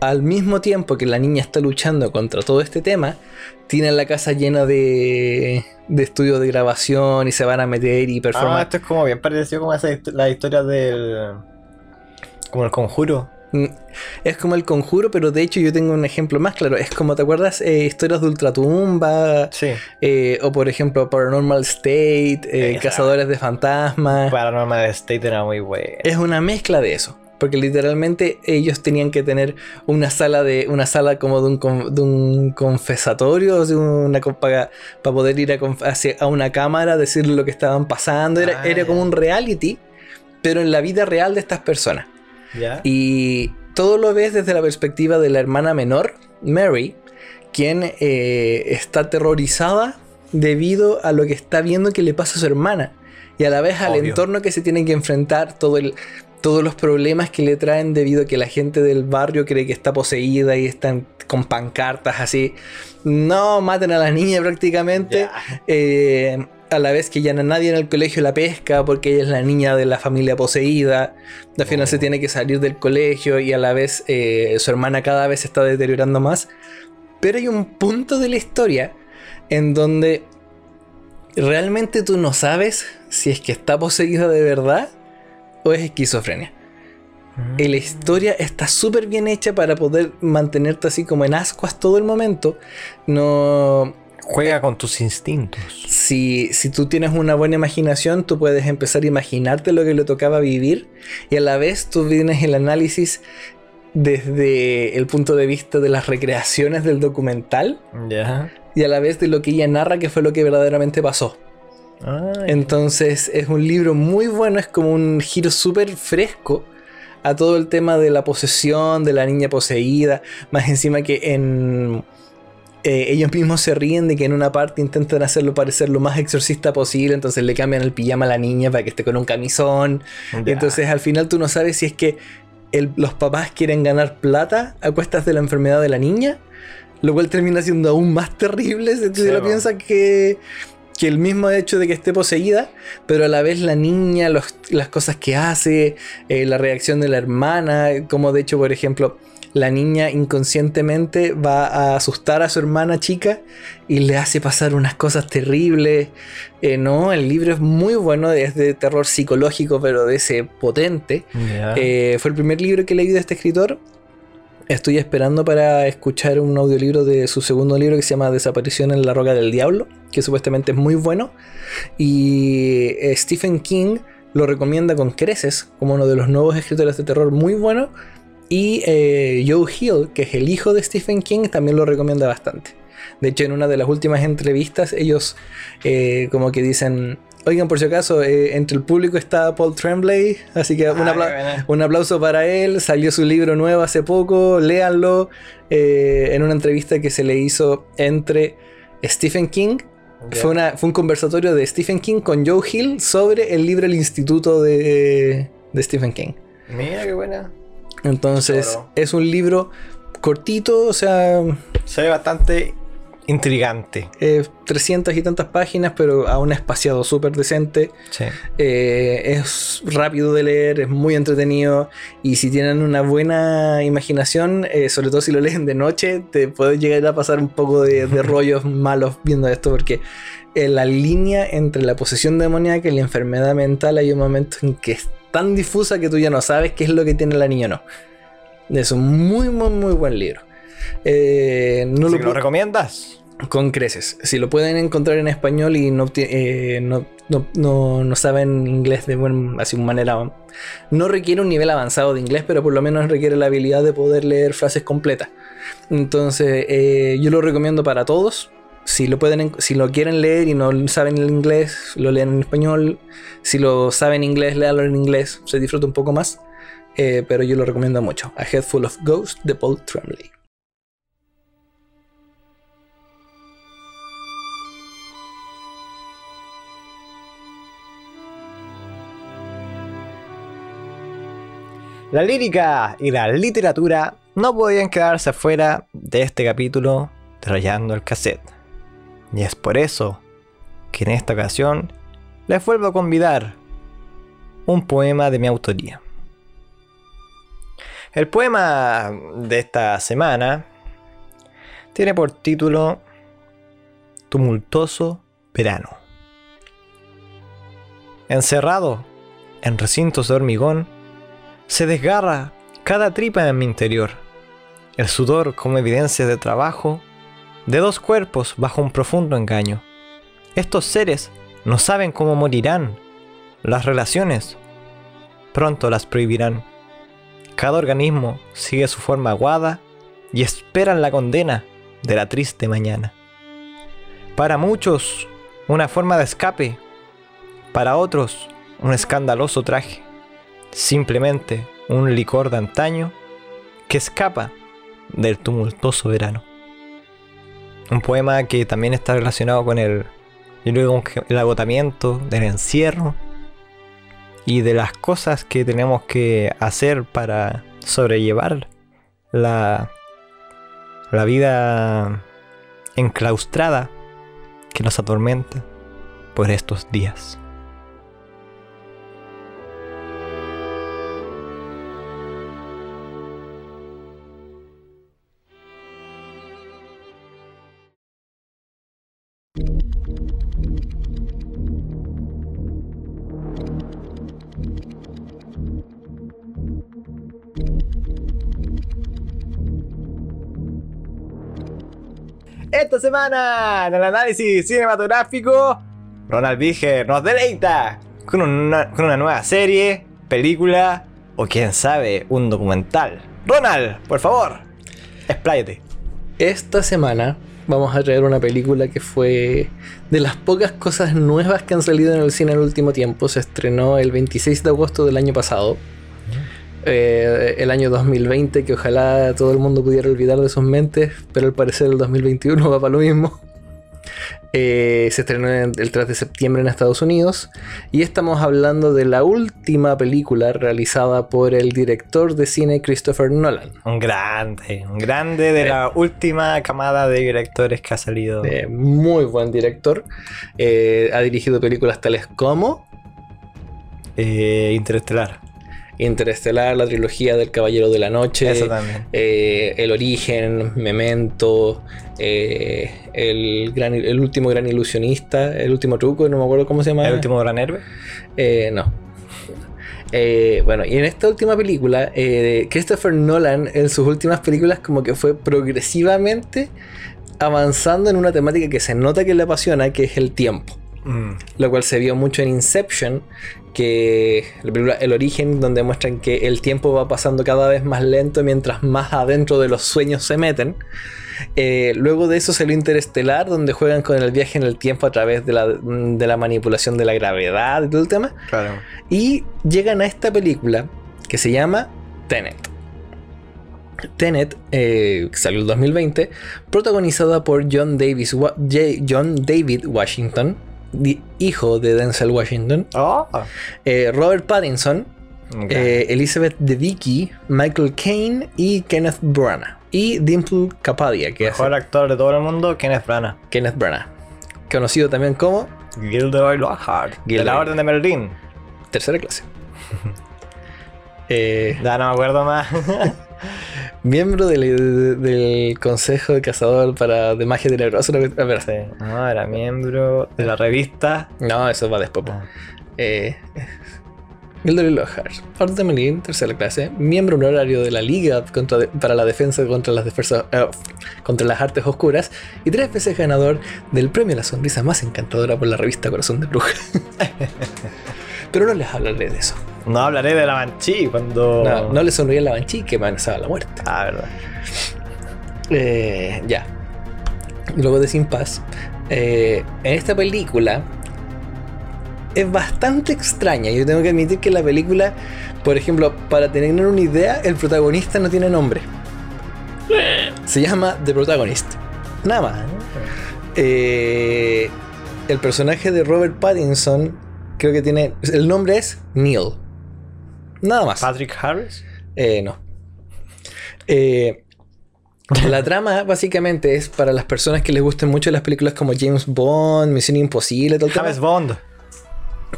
al mismo tiempo que la niña está luchando contra todo este tema, tiene la casa llena de estudios de grabación y se van a meter y performar. Esto es como bien parecido como la historia del... como El Conjuro. Es como El Conjuro, pero de hecho yo tengo un ejemplo más claro. Es como, ¿te acuerdas? Historias de Ultratumba. Sí. O por ejemplo Paranormal State, Cazadores de Fantasmas. Paranormal State era muy bueno. Es una mezcla de eso. Porque literalmente ellos tenían que tener una sala como de un confesatorio, o sea, para poder ir a una cámara, decirle lo que estaban pasando. Era como un reality, pero en la vida real de estas personas. Yeah. Y todo lo ves desde la perspectiva de la hermana menor, Mary, quien está aterrorizada debido a lo que está viendo que le pasa a su hermana. Y a la vez al entorno que se tienen que enfrentar, todos los problemas que le traen debido a que la gente del barrio cree que está poseída y están con pancartas así. No, maten a la niña prácticamente. Yeah. A la vez que ya nadie en el colegio la pesca porque ella es la niña de la familia poseída. Al final se tiene que salir del colegio y a la vez su hermana cada vez se está deteriorando más. Pero hay un punto de la historia en donde realmente tú no sabes si es que está poseída de verdad o es esquizofrenia. La historia está súper bien hecha para poder mantenerte así como en ascuas todo el momento. No juega con tus instintos. Si tú tienes una buena imaginación, tú puedes empezar a imaginarte lo que le tocaba vivir, y a la vez tú tienes el análisis desde el punto de vista de las recreaciones del documental. Yeah. Y a la vez de lo que ella narra, que fue lo que verdaderamente pasó. Entonces es un libro muy bueno, es como un giro súper fresco a todo el tema de la posesión, de la niña poseída. Más encima que ellos mismos se ríen de que en una parte intentan hacerlo parecer lo más exorcista posible, entonces le cambian el pijama a la niña para que esté con un camisón. Yeah. Y entonces al final tú no sabes si es que los papás quieren ganar plata a cuestas de la enfermedad de la niña, lo cual termina siendo aún más terrible si tú lo piensas, que el mismo hecho de que esté poseída, pero a la vez la niña, las cosas que hace, la reacción de la hermana, como de hecho, por ejemplo, la niña inconscientemente va a asustar a su hermana chica y le hace pasar unas cosas terribles. No, el libro es muy bueno, es de terror psicológico, pero de ese potente. Yeah. Fue el primer libro que leí de este escritor. Estoy esperando para escuchar un audiolibro de su segundo libro, que se llama Desaparición en la Roca del Diablo, que supuestamente es muy bueno. Y Stephen King lo recomienda con creces como uno de los nuevos escritores de terror muy bueno. Y Joe Hill, que es el hijo de Stephen King, también lo recomienda bastante. De hecho, en una de las últimas entrevistas ellos como que dicen: oigan, por si acaso, entre el público está Paul Tremblay, así que un aplauso para él. Salió su libro nuevo hace poco, léanlo. En una entrevista que se le hizo entre Stephen King, fue un conversatorio de Stephen King con Joe Hill sobre el libro El Instituto de Stephen King. Mira, qué buena. Entonces, es un libro cortito, o sea... Se ve bastante intrigante. 300 y tantas páginas, pero a un espaciado súper decente. Sí. Es rápido de leer, es muy entretenido, y si tienen una buena imaginación, sobre todo si lo leen de noche, te puede llegar a pasar un poco de rollos malos viendo esto, porque la línea entre la posesión demoníaca y la enfermedad mental, hay un momento en que es tan difusa que tú ya no sabes qué es lo que tiene la niña o no. Es un muy, muy, muy buen libro. No lo recomiendas con creces. Si lo pueden encontrar en español y no saben inglés de buena manera, no requiere un nivel avanzado de inglés, pero por lo menos requiere la habilidad de poder leer frases completas. Entonces yo lo recomiendo para todos. Si lo quieren leer y no saben el inglés, lo lean en español. Si lo saben inglés, léanlo en inglés, se disfruta un poco más. Pero yo lo recomiendo mucho. A Head Full of Ghosts de Paul Tremblay. La lírica y la literatura no podían quedarse afuera de este capítulo de Rayando el Cassette. Y es por eso que en esta ocasión les vuelvo a convidar un poema de mi autoría. El poema de esta semana tiene por título Tumultuoso verano. Encerrado en recintos de hormigón, se desgarra cada tripa en mi interior. El sudor como evidencias de trabajo de dos cuerpos bajo un profundo engaño. Estos seres no saben cómo morirán. Las relaciones pronto las prohibirán. Cada organismo sigue su forma aguada y esperan la condena de la triste mañana. Para muchos, una forma de escape. Para otros, un escandaloso traje. Simplemente un licor de antaño que escapa del tumultuoso verano. Un poema que también está relacionado con el agotamiento, del encierro, y de las cosas que tenemos que hacer para sobrellevar la vida enclaustrada que nos atormenta por estos días. Esta semana, en el análisis cinematográfico, Ronald Víger nos deleita con una nueva serie, película o quién sabe, un documental. Ronald, por favor, expláyate. Esta semana vamos a traer una película que fue de las pocas cosas nuevas que han salido en el cine en el último tiempo. Se estrenó el 26 de agosto del año pasado. El año 2020, que ojalá todo el mundo pudiera olvidar de sus mentes, pero al parecer el 2021 va para lo mismo. Se estrenó el 3 de septiembre en Estados Unidos, y estamos hablando de la última película realizada por el director de cine Christopher Nolan. Un grande de la última camada de directores que ha salido. Muy buen director. Ha dirigido películas tales como Interestelar, la trilogía del Caballero de la Noche, El Origen, Memento, el último gran ilusionista, el último truco, no me acuerdo cómo se llama. ¿El último gran héroe? No. Bueno, y en esta última película, Christopher Nolan en sus últimas películas como que fue progresivamente avanzando en una temática que se nota que le apasiona, que es el tiempo. Lo cual se vio mucho en Inception, que la película El Origen, donde muestran que el tiempo va pasando cada vez más lento mientras más adentro de los sueños se meten. Luego de eso salió Interestelar, donde juegan con el viaje en el tiempo a través de la manipulación de la gravedad y todo el tema. Claro. Y llegan a esta película que se llama Tenet. Tenet, salió en 2020, protagonizada por John David Washington, hijo de Denzel Washington, Robert Pattinson, Elizabeth Debicki, Michael Caine y Kenneth Branagh. y Dimple Kapadia, que es el mejor actor de todo el mundo, Kenneth Branagh, conocido también como Gilderoy Lockhart, de la Orden de Merlín, tercera clase. Ya no me acuerdo más. Miembro del Consejo de Cazador de Magia Tenebrosa. Sí. No, era miembro de la revista. No, eso va después. Ah. Gilderoy Lockhart, Orden de Merlín, tercera clase. Miembro honorario de la Liga para la Defensa contra las Artes Oscuras. Y 3 veces ganador del premio a la sonrisa más encantadora por la revista Corazón de Bruja. Pero no les hablaré de eso. No hablaré de la Banshee cuando... No le sonríe a la Banshee que amenazaba la muerte. Ah, verdad. Ya. Luego de Sin Paz. En esta película es bastante extraña. Yo tengo que admitir que la película, por ejemplo, para tener una idea, el protagonista no tiene nombre. Se llama The Protagonist. Nada más. El personaje de Robert Pattinson, creo que tiene... El nombre es Neil. Nada más. ¿Patrick Harris? No. La trama básicamente es para las personas que les gusten mucho las películas como James Bond, Misión Imposible, todo el tema. James Bond.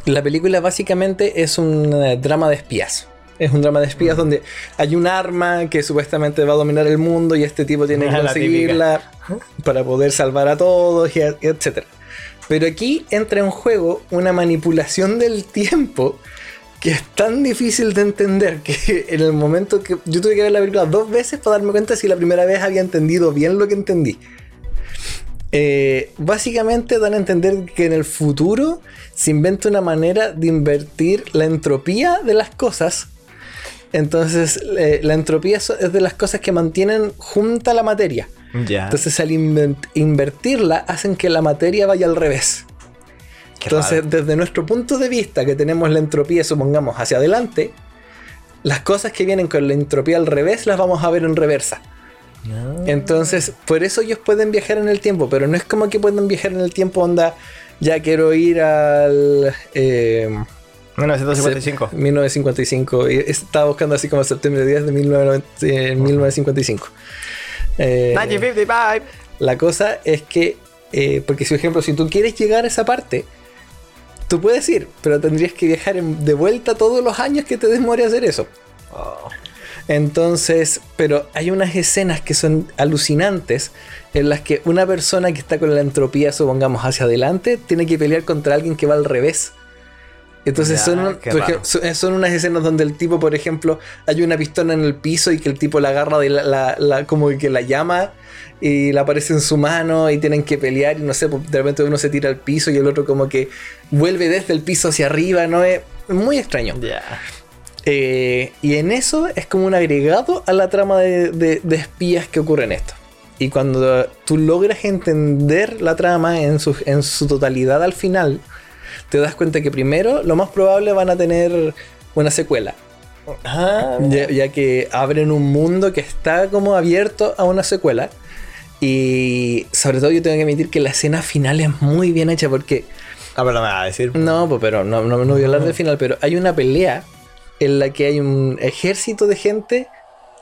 La película básicamente es un drama de espías. Es un drama de espías donde hay un arma que supuestamente va a dominar el mundo y este tipo tiene que conseguirla para poder salvar a todos, y etc. Pero aquí entra en juego una manipulación del tiempo que es tan difícil de entender que en el momento que... Yo tuve que ver la película 2 veces para darme cuenta si la primera vez había entendido bien lo que entendí. Básicamente dan a entender que en el futuro se inventa una manera de invertir la entropía de las cosas. Entonces la entropía es de las cosas que mantienen junta la materia. Yeah. Entonces al invertirla hacen que la materia vaya al revés. Entonces, desde nuestro punto de vista, que tenemos la entropía, supongamos, hacia adelante, las cosas que vienen con la entropía al revés las vamos a ver en reversa. No. Entonces, por eso ellos pueden viajar en el tiempo, pero no es como que pueden viajar en el tiempo onda, ya quiero ir al... 1955. 1955. Y estaba buscando así como septiembre 10 de 1955. La cosa es que, porque por ejemplo, si tú quieres llegar a esa parte, tú puedes ir, pero tendrías que viajar de vuelta todos los años que te demore hacer eso. Oh. Entonces, pero hay unas escenas que son alucinantes en las que una persona que está con la entropía, supongamos, hacia adelante, tiene que pelear contra alguien que va al revés. Entonces son unas escenas donde el tipo, por ejemplo, hay una pistola en el piso y que el tipo la agarra de como que la llama y la aparece en su mano y tienen que pelear y no sé, de repente uno se tira al piso y el otro como que vuelve desde el piso hacia arriba, ¿no? Es muy extraño. Yeah. Y en eso es como un agregado a la trama de espías que ocurre en esto. Y cuando tú logras entender la trama en su totalidad al final, te das cuenta que primero, lo más probable van a tener una secuela. Ah, ya que abren un mundo que está como abierto a una secuela. Y sobre todo yo tengo que admitir que la escena final es muy bien hecha porque... Ah, pero no me vas a decir. No, pero no voy a hablar del final, pero hay una pelea en la que hay un ejército de gente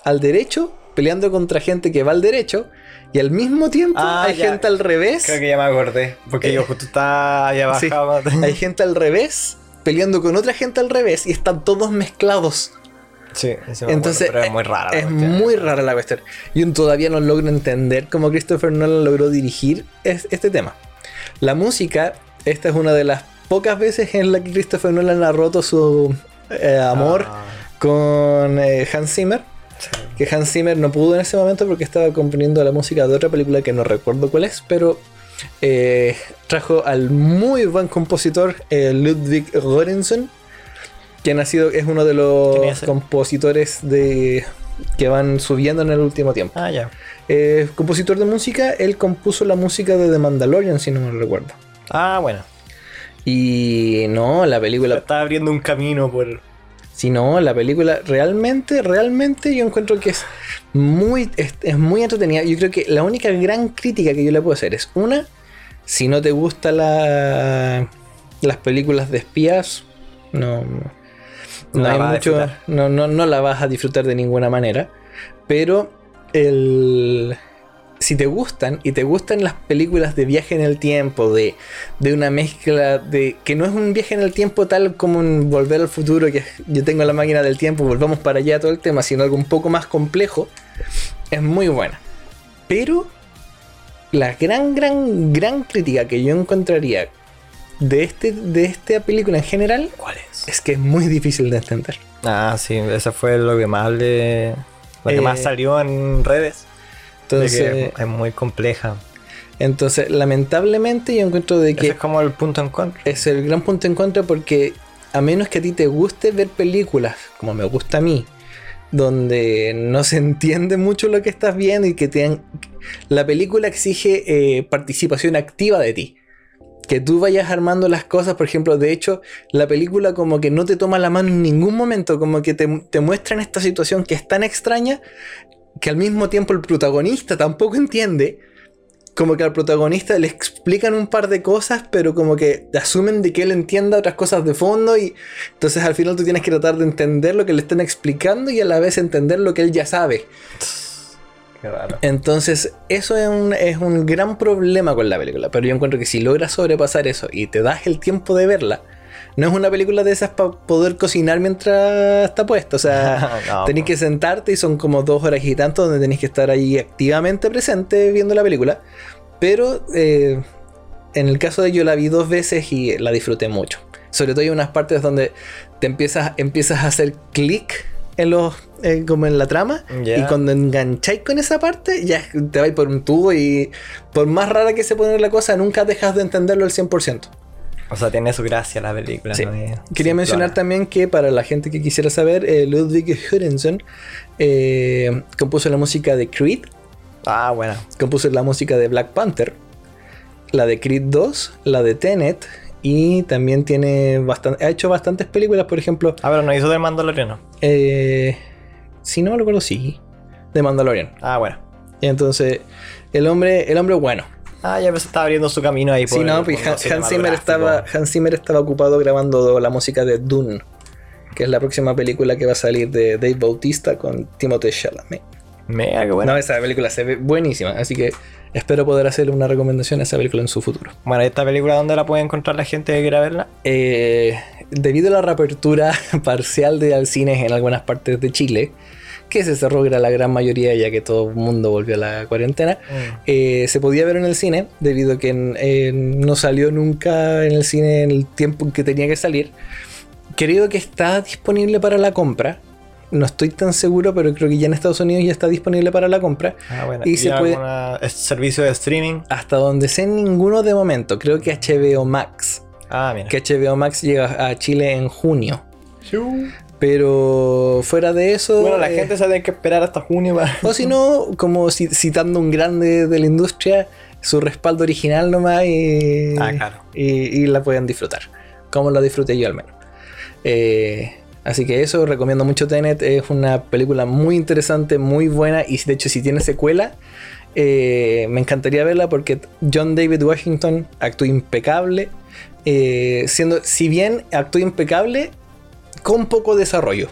al derecho peleando contra gente que va al derecho y al mismo tiempo gente al revés. Creo que ya me acordé, porque yo justo estaba allá abajo. Sí. Hay gente al revés peleando con otra gente al revés y están todos mezclados. Sí, eso me entonces acuerdo, pero es muy rara la cuestión. Es muy rara la cuestión. Yo todavía no logro entender cómo Christopher Nolan logró dirigir este tema. La música, esta es una de las pocas veces en la que Christopher Nolan ha roto su amor con Hans Zimmer. Sí. Que Hans Zimmer no pudo en ese momento porque estaba componiendo la música de otra película que no recuerdo cuál es, pero trajo al muy buen compositor Ludwig Göransson, quien es uno de los compositores que van subiendo en el último tiempo. Compositor de música, él compuso la música de The Mandalorian, si no me recuerdo. Ah, bueno. Y no, la película... Se está abriendo un camino por... Si no, la película realmente yo encuentro que es muy entretenida. Yo creo que la única gran crítica que yo le puedo hacer es una, si no te gustan las películas de espías, no la vas a disfrutar de ninguna manera. Pero si te gustan y te gustan las películas de viaje en el tiempo, de una mezcla de que no es un viaje en el tiempo tal como en Volver al Futuro, que yo tengo la máquina del tiempo, volvamos para allá, todo el tema, sino algo un poco más complejo, es muy buena. Pero la gran crítica que yo encontraría de esta película en general, ¿cuál es? Es que es muy difícil de entender. Ah, sí, esa fue lo que más salió en redes. Entonces, es muy compleja. Entonces, lamentablemente, yo encuentro de que... Ese es como el punto en contra. Es el gran punto en contra, porque a menos que a ti te guste ver películas, como me gusta a mí, donde no se entiende mucho lo que estás viendo y que la película exige participación activa de ti. Que tú vayas armando las cosas, por ejemplo, de hecho, la película como que no te toma la mano en ningún momento, como que te muestran esta situación que es tan extraña, que al mismo tiempo el protagonista tampoco entiende, como que al protagonista le explican un par de cosas, pero como que asumen de que él entienda otras cosas de fondo, y entonces al final tú tienes que tratar de entender lo que le están explicando y a la vez entender lo que él ya sabe. Qué raro. Entonces eso es un gran problema con la película, pero yo encuentro que si logras sobrepasar eso y te das el tiempo de verla, no es una película de esas para poder cocinar mientras está puesta. O sea, no, tenés que sentarte y son como 2 horas y tanto donde tenés que estar ahí activamente presente viendo la película. Pero en el caso de yo la vi 2 veces y la disfruté mucho. Sobre todo hay unas partes donde te empiezas a hacer clic en como en la trama, yeah. Y cuando engancháis con esa parte, ya te vais por un tubo, y por más rara que se pone la cosa, nunca dejas de entenderlo al 100%. O sea, tiene su gracia la película. Sí. Quería mencionar también que para la gente que quisiera saber, Ludwig Göransson compuso la música de Creed. Ah, bueno. Compuso la música de Black Panther, la de Creed 2, la de Tenet, y también ha hecho bastantes películas, por ejemplo... Ah, pero no hizo de Mandaloriano. Si no me acuerdo, sí. De Mandalorian. Ah, bueno. Y entonces, el hombre bueno. Ah, ya estaba abriendo su camino ahí. Sí, no, pues Hans Zimmer estaba ocupado grabando la música de Dune, que es la próxima película que va a salir de Dave Bautista con Timothée Chalamet. Mega, qué bueno. No, esa película se ve buenísima, así que espero poder hacerle una recomendación a esa película en su futuro. Bueno, ¿esta película dónde la puede encontrar la gente que quiera verla? Debido a la reapertura parcial de cines en algunas partes de Chile, que se cerró la gran mayoría ya que todo el mundo volvió a la cuarentena, se podía ver en el cine, debido a que no salió nunca en el cine en el tiempo que tenía que salir. Creo que está disponible para la compra, no estoy tan seguro, pero creo que ya en Estados Unidos ya está disponible para la compra. Ah, bueno. ¿Y se puede servicio de streaming? Hasta donde sé, ninguno de momento. Creo que HBO Max. Ah, mira. Que HBO Max llega a Chile en junio. Sí. Pero fuera de eso... Bueno, la gente sabe que esperar hasta junio para... O si no, como citando un grande de la industria, su respaldo original nomás y... Ah, claro. Y la pueden disfrutar, como la disfruté yo al menos. Así que eso, recomiendo mucho Tenet. Es una película muy interesante, muy buena. Y de hecho, si tiene secuela, me encantaría verla porque John David Washington actuó impecable. Si bien actuó impecable... con poco desarrollo.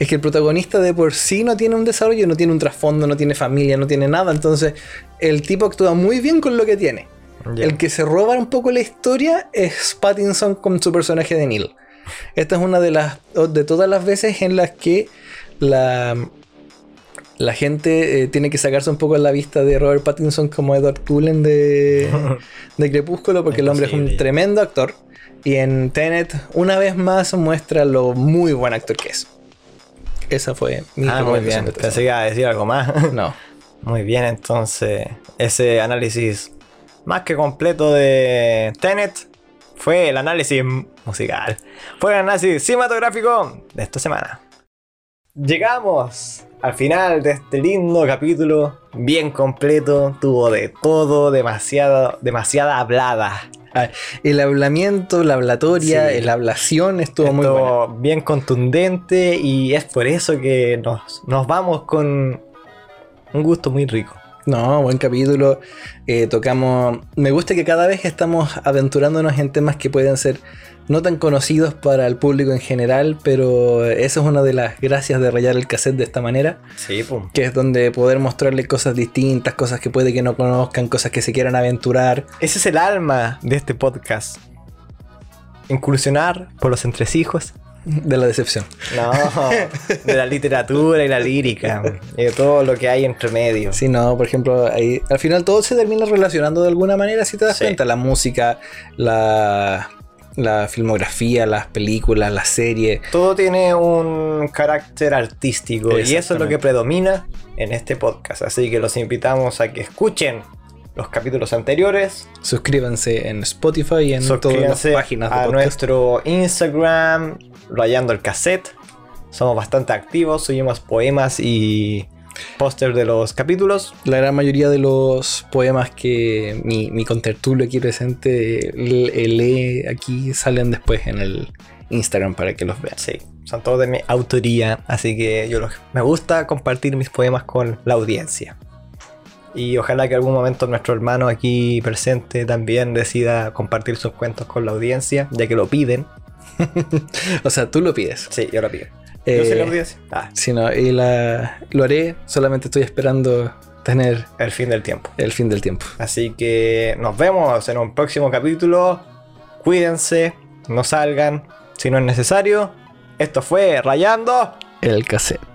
Es que el protagonista de por sí no tiene un desarrollo, no tiene un trasfondo, no tiene familia, no tiene nada. Entonces el tipo actúa muy bien con lo que tiene. Yeah. El que se roba un poco la historia es Pattinson con su personaje de Neil. Esta es una de todas las veces en las que la gente tiene que sacarse un poco la vista de Robert Pattinson como Edward Cullen de Crepúsculo, porque el hombre es un tremendo actor. Y en Tenet, una vez más, muestra lo muy buen actor que es. Esa fue mi recomendación. Muy bien. Pensé que iba a decir algo más. No. Muy bien, entonces, ese análisis más que completo de Tenet fue el análisis musical. Fue el análisis cinematográfico de esta semana. Llegamos al final de este lindo capítulo, bien completo, tuvo de todo, demasiada hablada. El hablamiento, la hablatoria, sí. La ablación estuvo muy buena. Bien contundente, y es por eso que nos vamos con un gusto muy rico. No, buen capítulo. Me gusta que cada vez estamos aventurándonos en temas que pueden ser no tan conocidos para el público en general, pero eso es una de las gracias de rayar el cassette de esta manera. Sí, po. Que es donde poder mostrarle cosas distintas, cosas que puede que no conozcan, cosas que se quieran aventurar. Ese es el alma de este podcast. Incursionar por los entresijos de la decepción. No, de la literatura y la lírica y de todo lo que hay entre medio. Sí, no, por ejemplo, ahí, al final todo se termina relacionando de alguna manera, si te das cuenta. La música, la filmografía, las películas, las series. Todo tiene un carácter artístico y eso es lo que predomina en este podcast. Así que los invitamos a que escuchen los capítulos anteriores. Suscríbanse en Spotify y en todas las páginas de podcast. A nuestro Instagram, Rayando el Cassette. Somos bastante activos, subimos poemas y póster de los capítulos. La gran mayoría de los poemas que mi contertulio aquí presente lee aquí salen después en el Instagram para que los vean. Sí, son todos de mi autoría, así que me gusta compartir mis poemas con la audiencia. Y ojalá que en algún momento nuestro hermano aquí presente también decida compartir sus cuentos con la audiencia, ya que lo piden. O sea, tú lo pides. Sí, yo lo pido. Yo soy la audiencia. Sí, no, y lo haré, solamente estoy esperando tener... el fin del tiempo. El fin del tiempo. Así que nos vemos en un próximo capítulo. Cuídense, no salgan si no es necesario. Esto fue Rayando el Cassette.